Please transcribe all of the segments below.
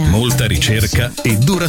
Chant. Molta ricerca e dura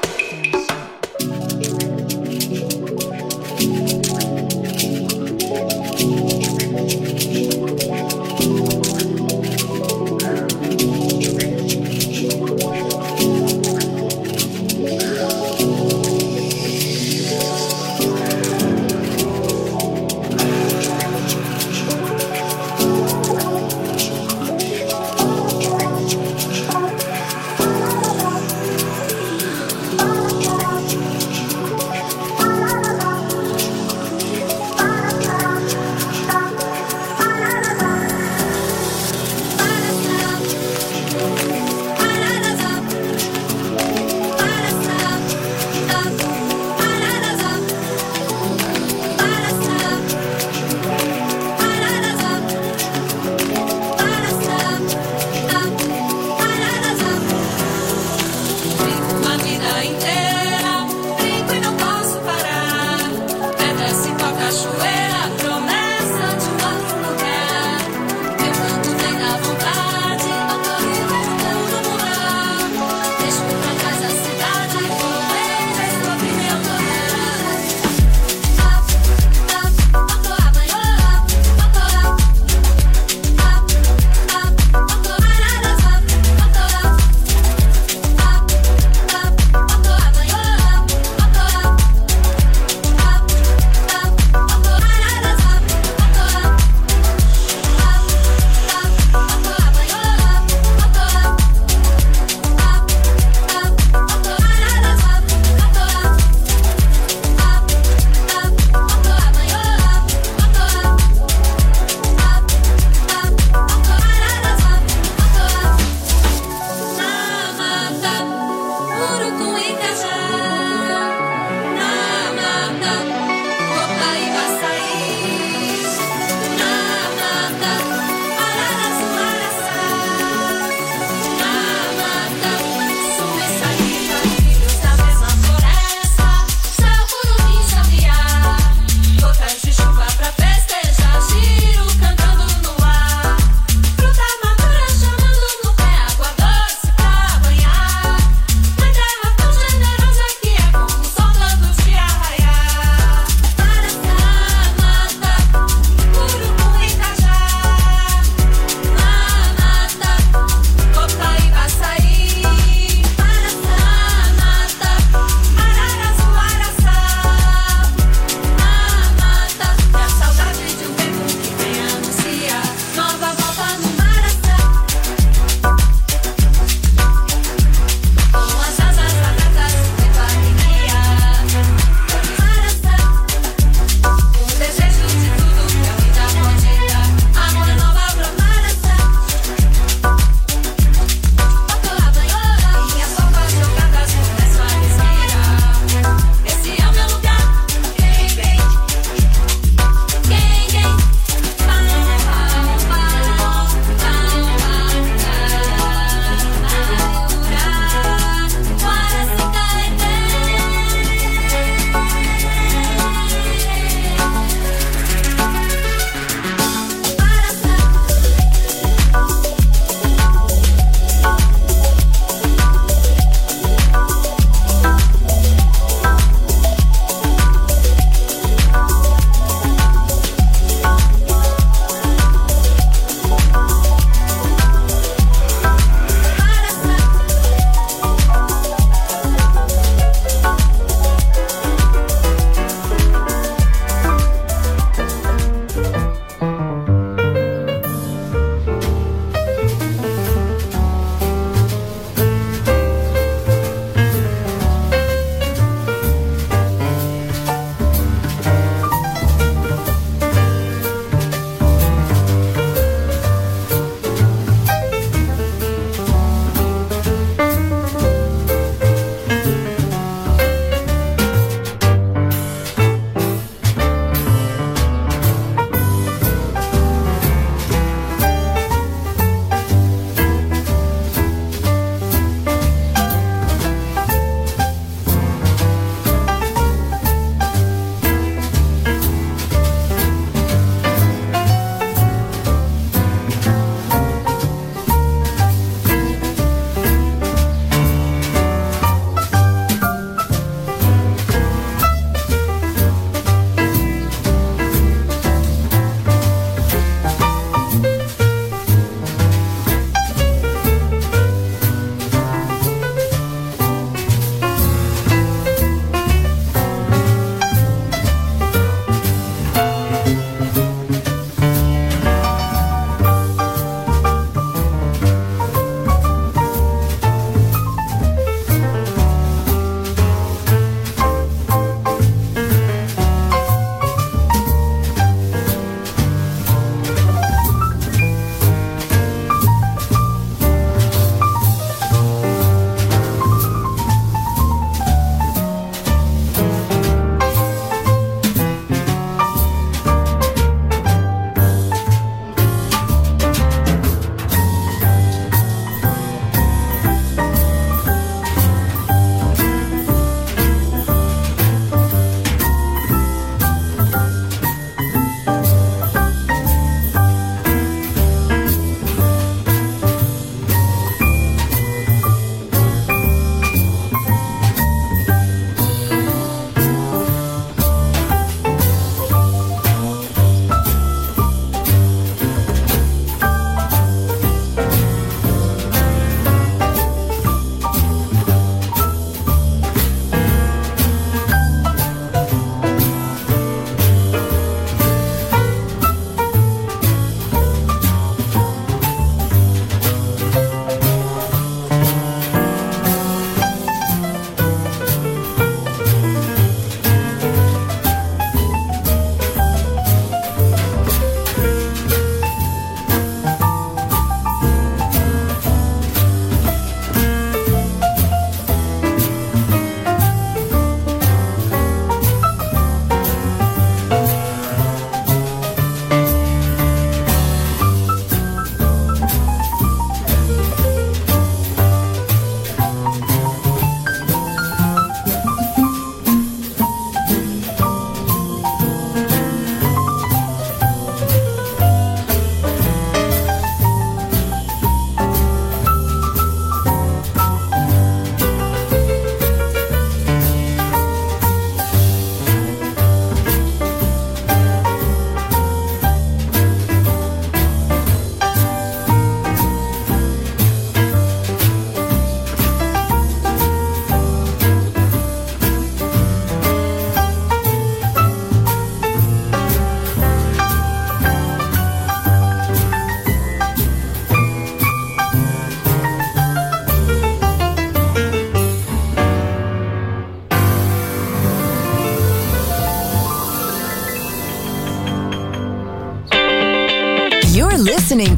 listening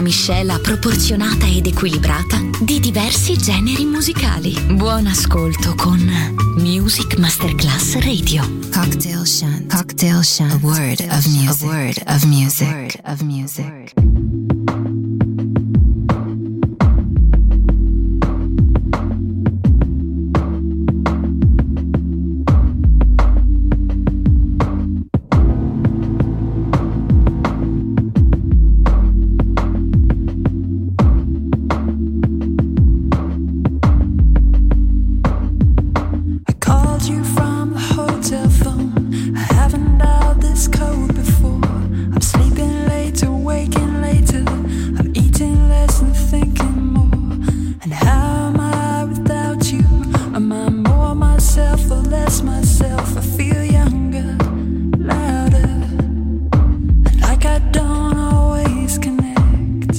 Miscela proporzionata ed equilibrata di diversi generi musicali. Buon ascolto con Music Masterclass Radio. Cocktail Chant. Cocktail Chant. A word of music. A word of music. A word of music. cold before. I'm sleeping later, waking later. I'm eating less and thinking more. And how am I without you? Am I more myself or less myself? I feel younger, louder, and like I don't always connect.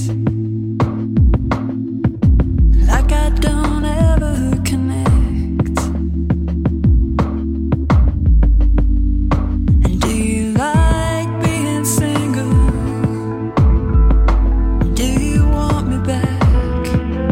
Like I don't ever connect.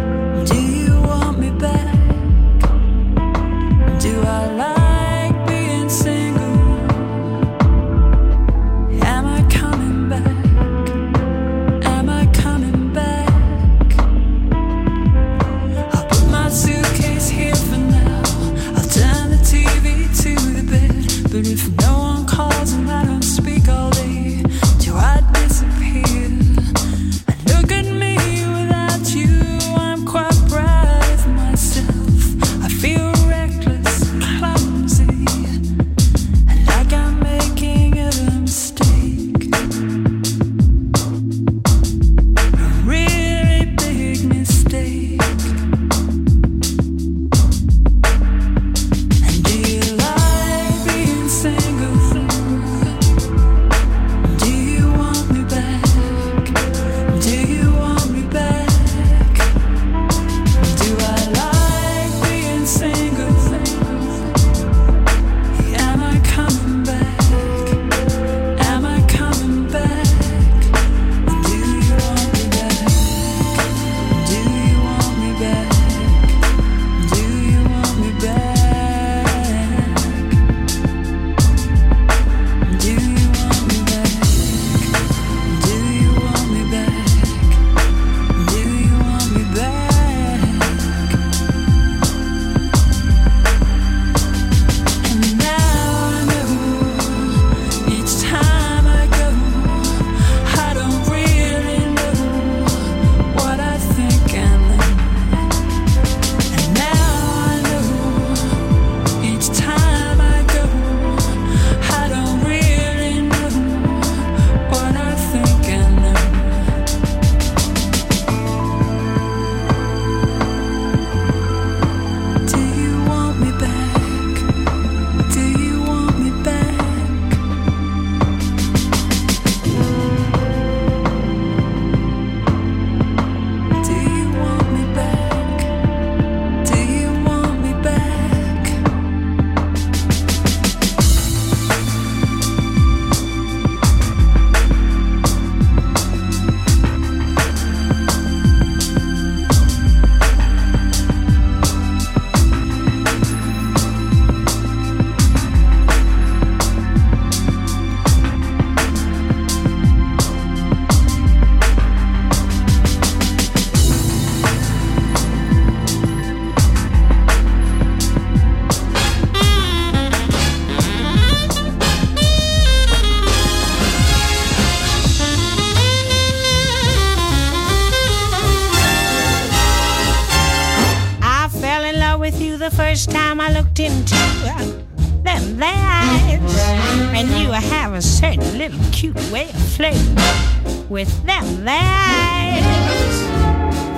With them there,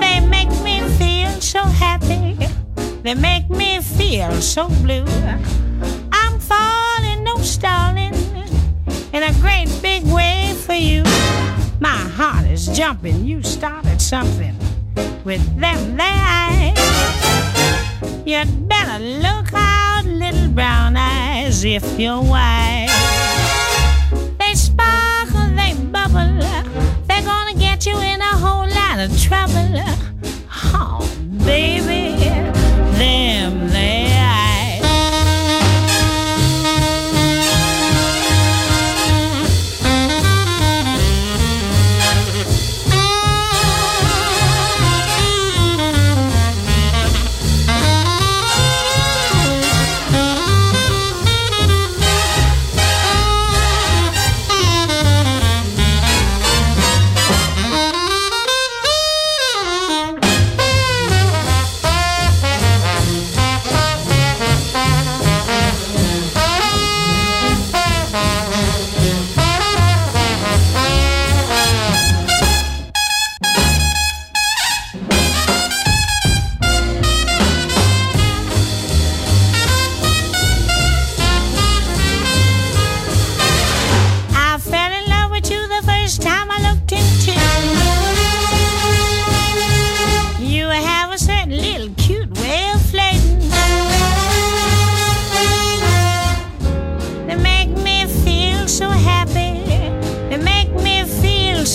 they make me feel so happy. They make me feel so blue. I'm falling, no stalling, in a great big way for you. My heart is jumping. You started something with them there. You'd better look out, little brown eyes, if you're wise. They sparkle, they bubble. You in a whole lot of trouble. Oh, baby, them there.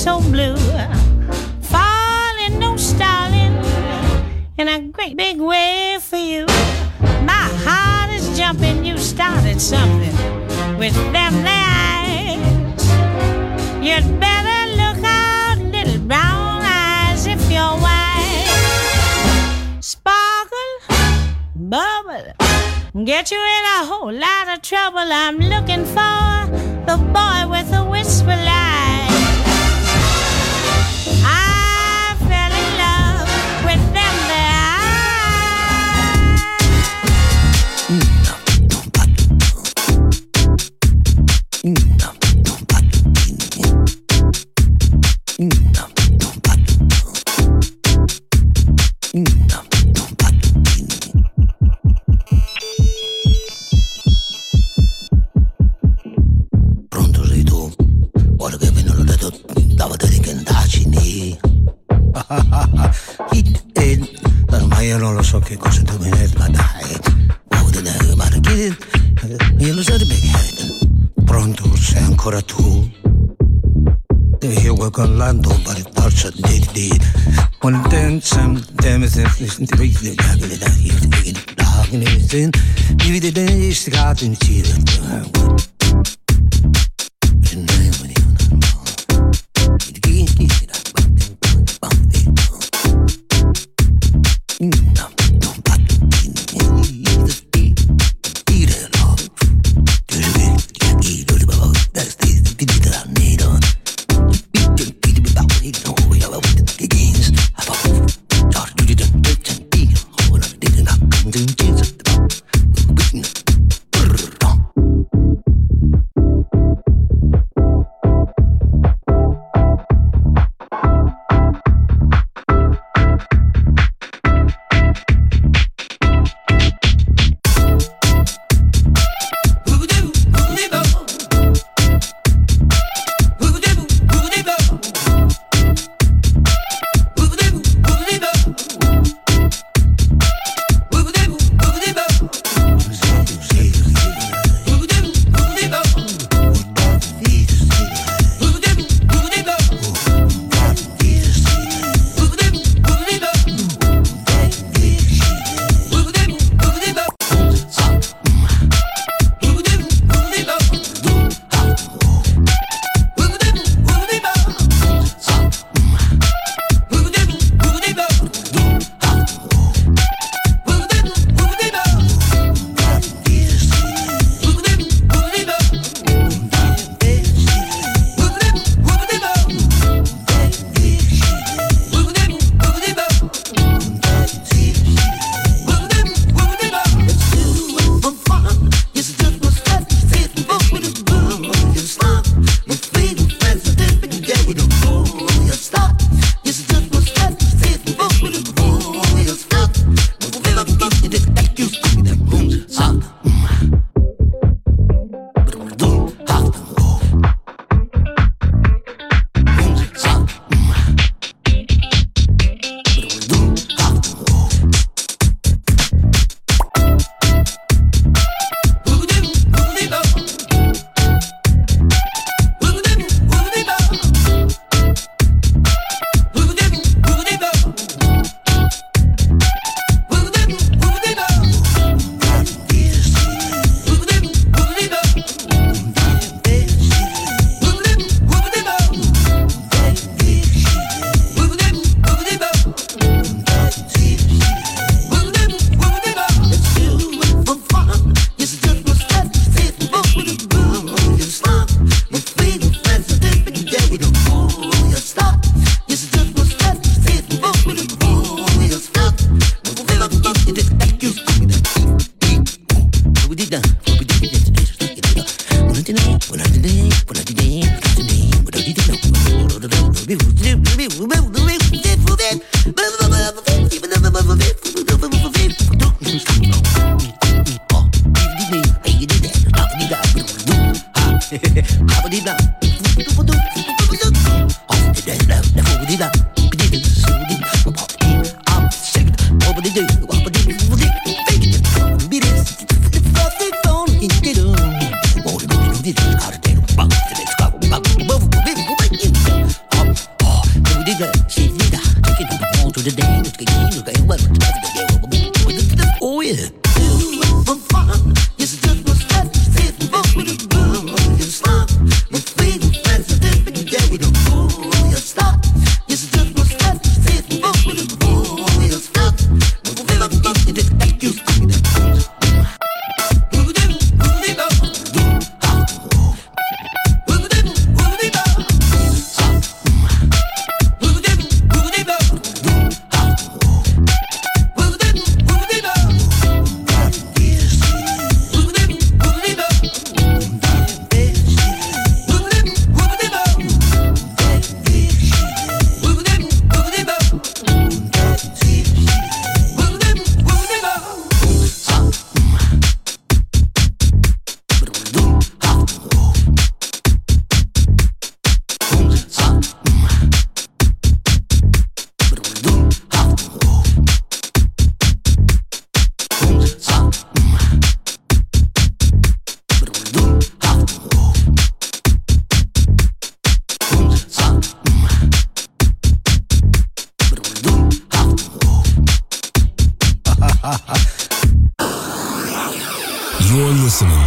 so blue, falling, no stalling, in a great big way for you. My heart is jumping, you started something with them eyes. You'd better look out, little brown eyes, if you're wise. Sparkle, bubble, get you in a whole lot of trouble. I'm looking for the boy with a wistful eye. I fell in love with them there. Ormai io non lo so che cosa tu mi hai, ma dai, io lo so di me. Pronto, sei ancora tu? Io qua con l'ando per forza di quando tensam temete di capire io ti dico la gnezin mi vede degli strati in giro.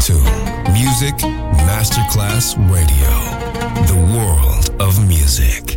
to Music Masterclass Radio, the world of music.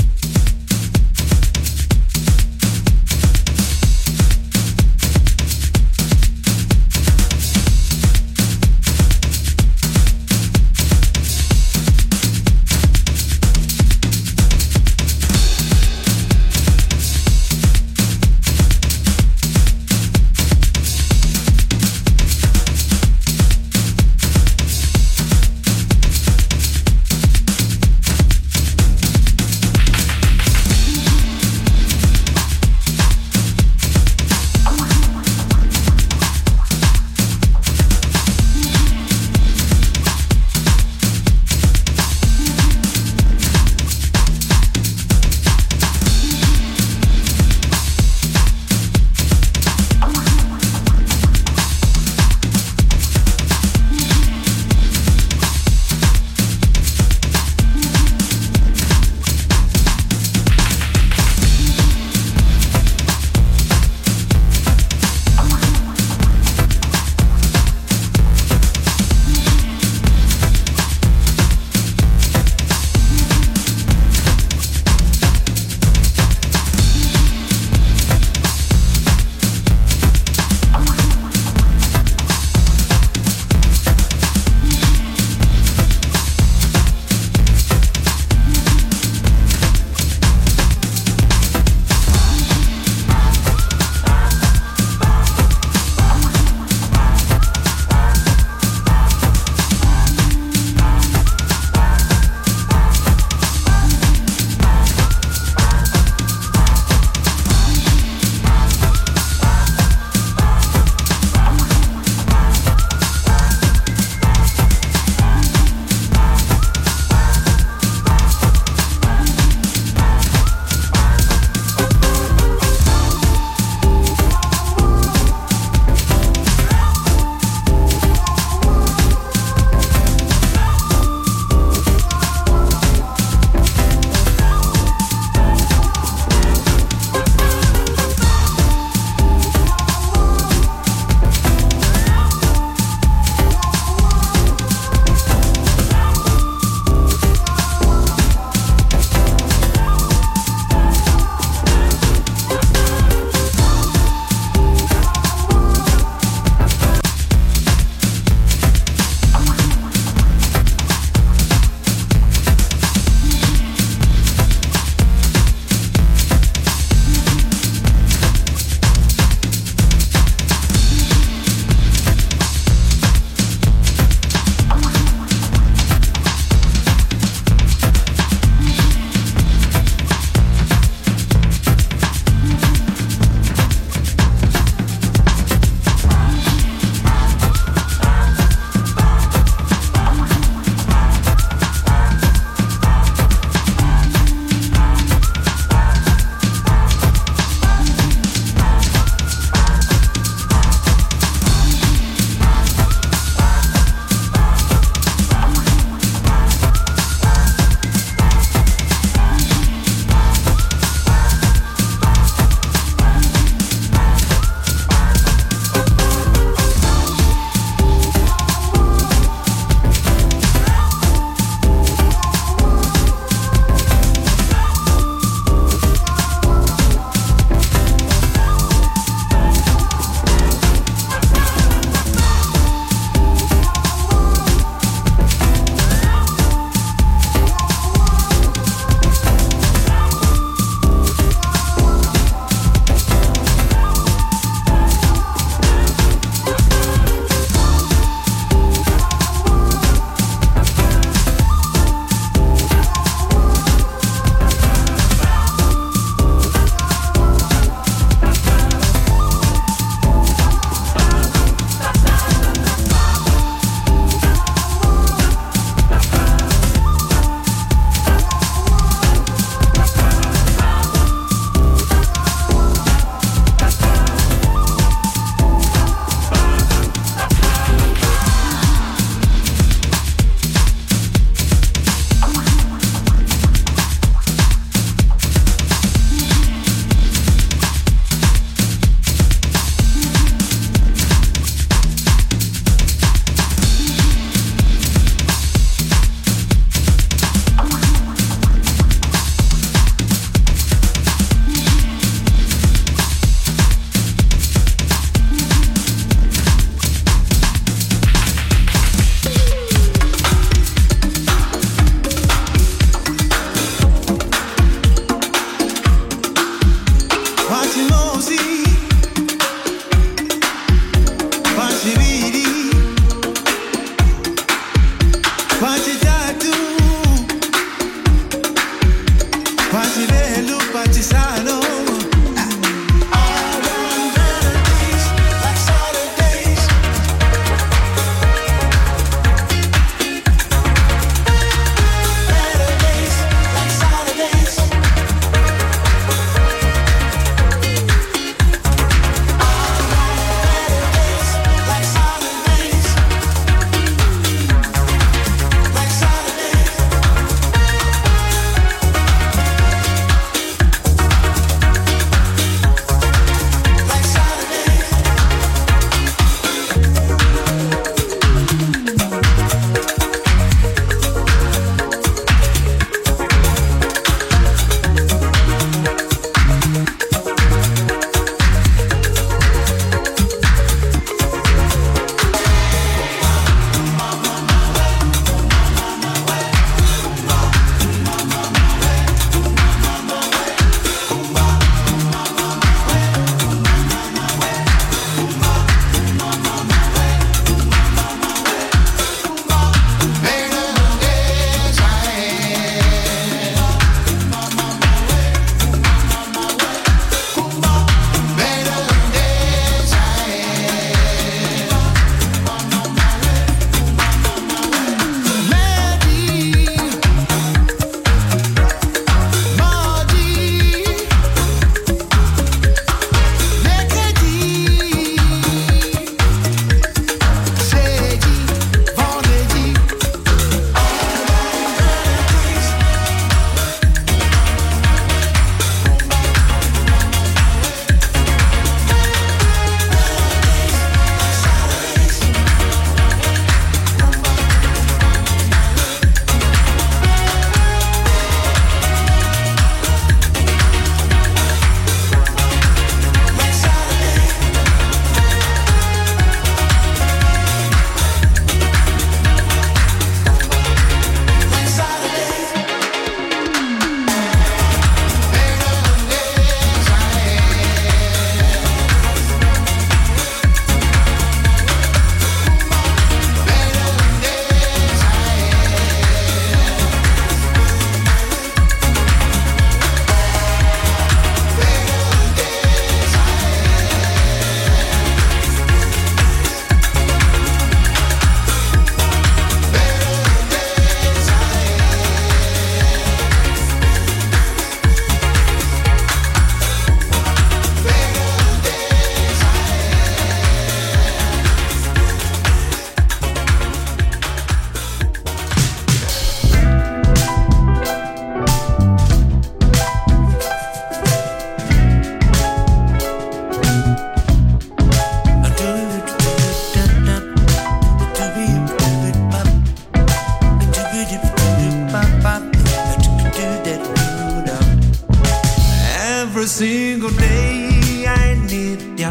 single day I need ya.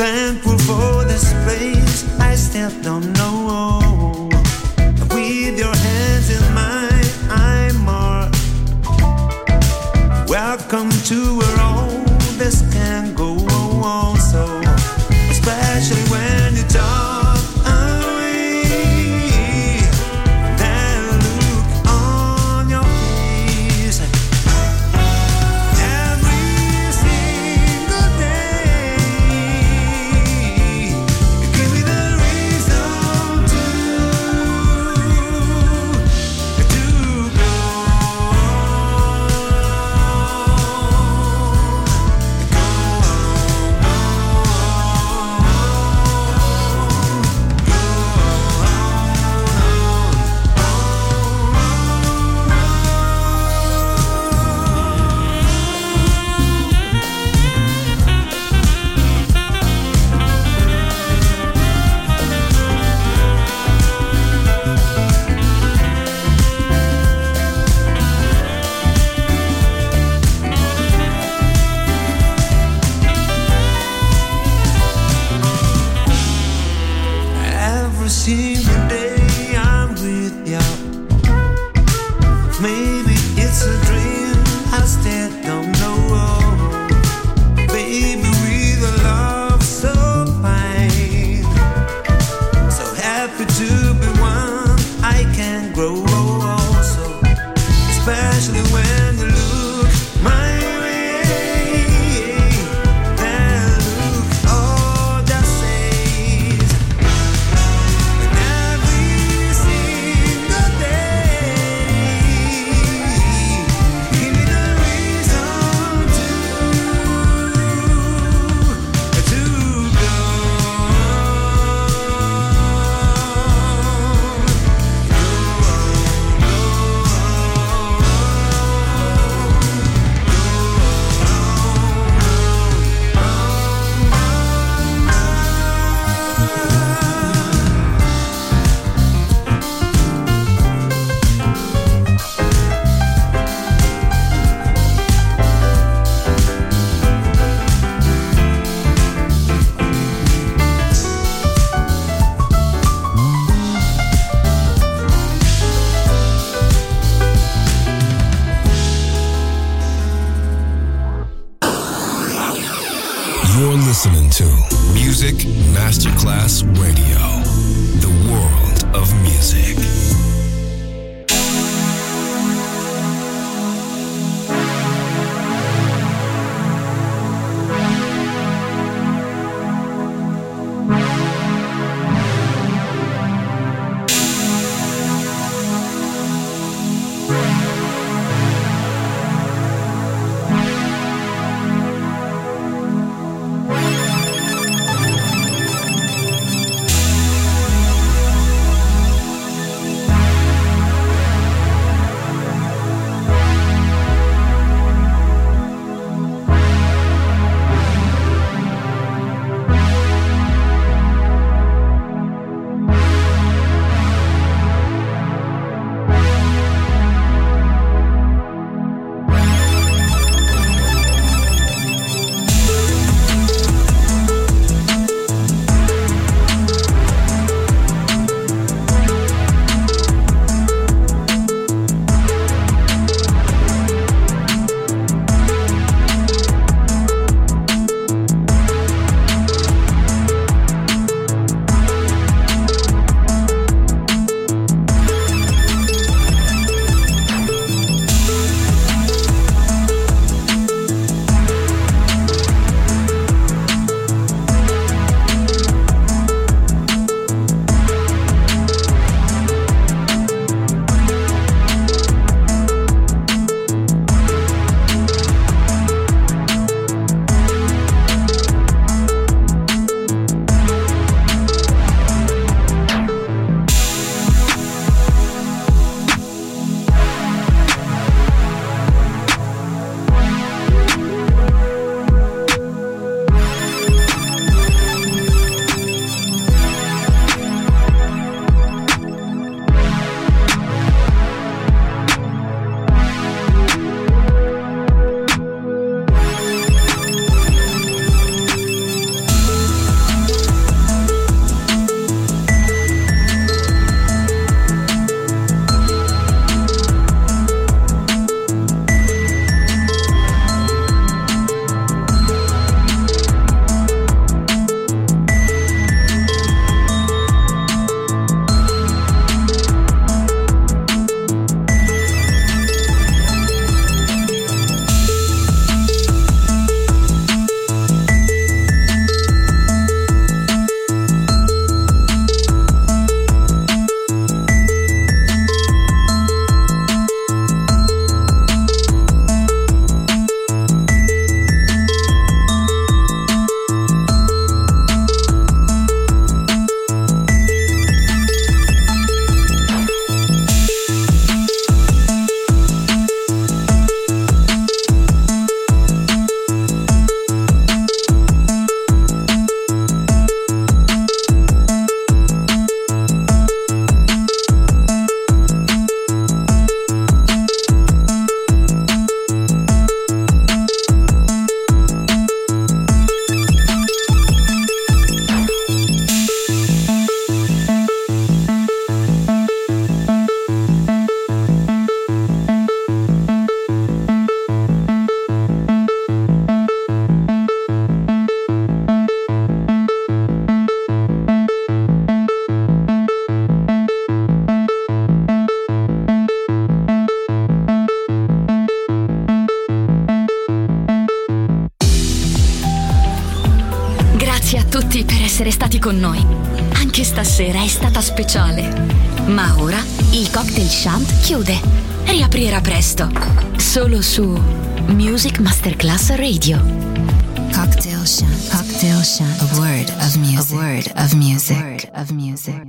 Thankful for this place I still don't know. With your hands in mine, I'm more. Welcome to where all this can go on. So, especially when you talk. Music Masterclass Radio, the world of music. essere stati con noi. Anche stasera è stata speciale. Ma ora il Cocktail Chant chiude. Riaprirà presto. Solo su Music Masterclass Radio. Cocktail Chant. Cocktail Chant. A word of music. A word of music.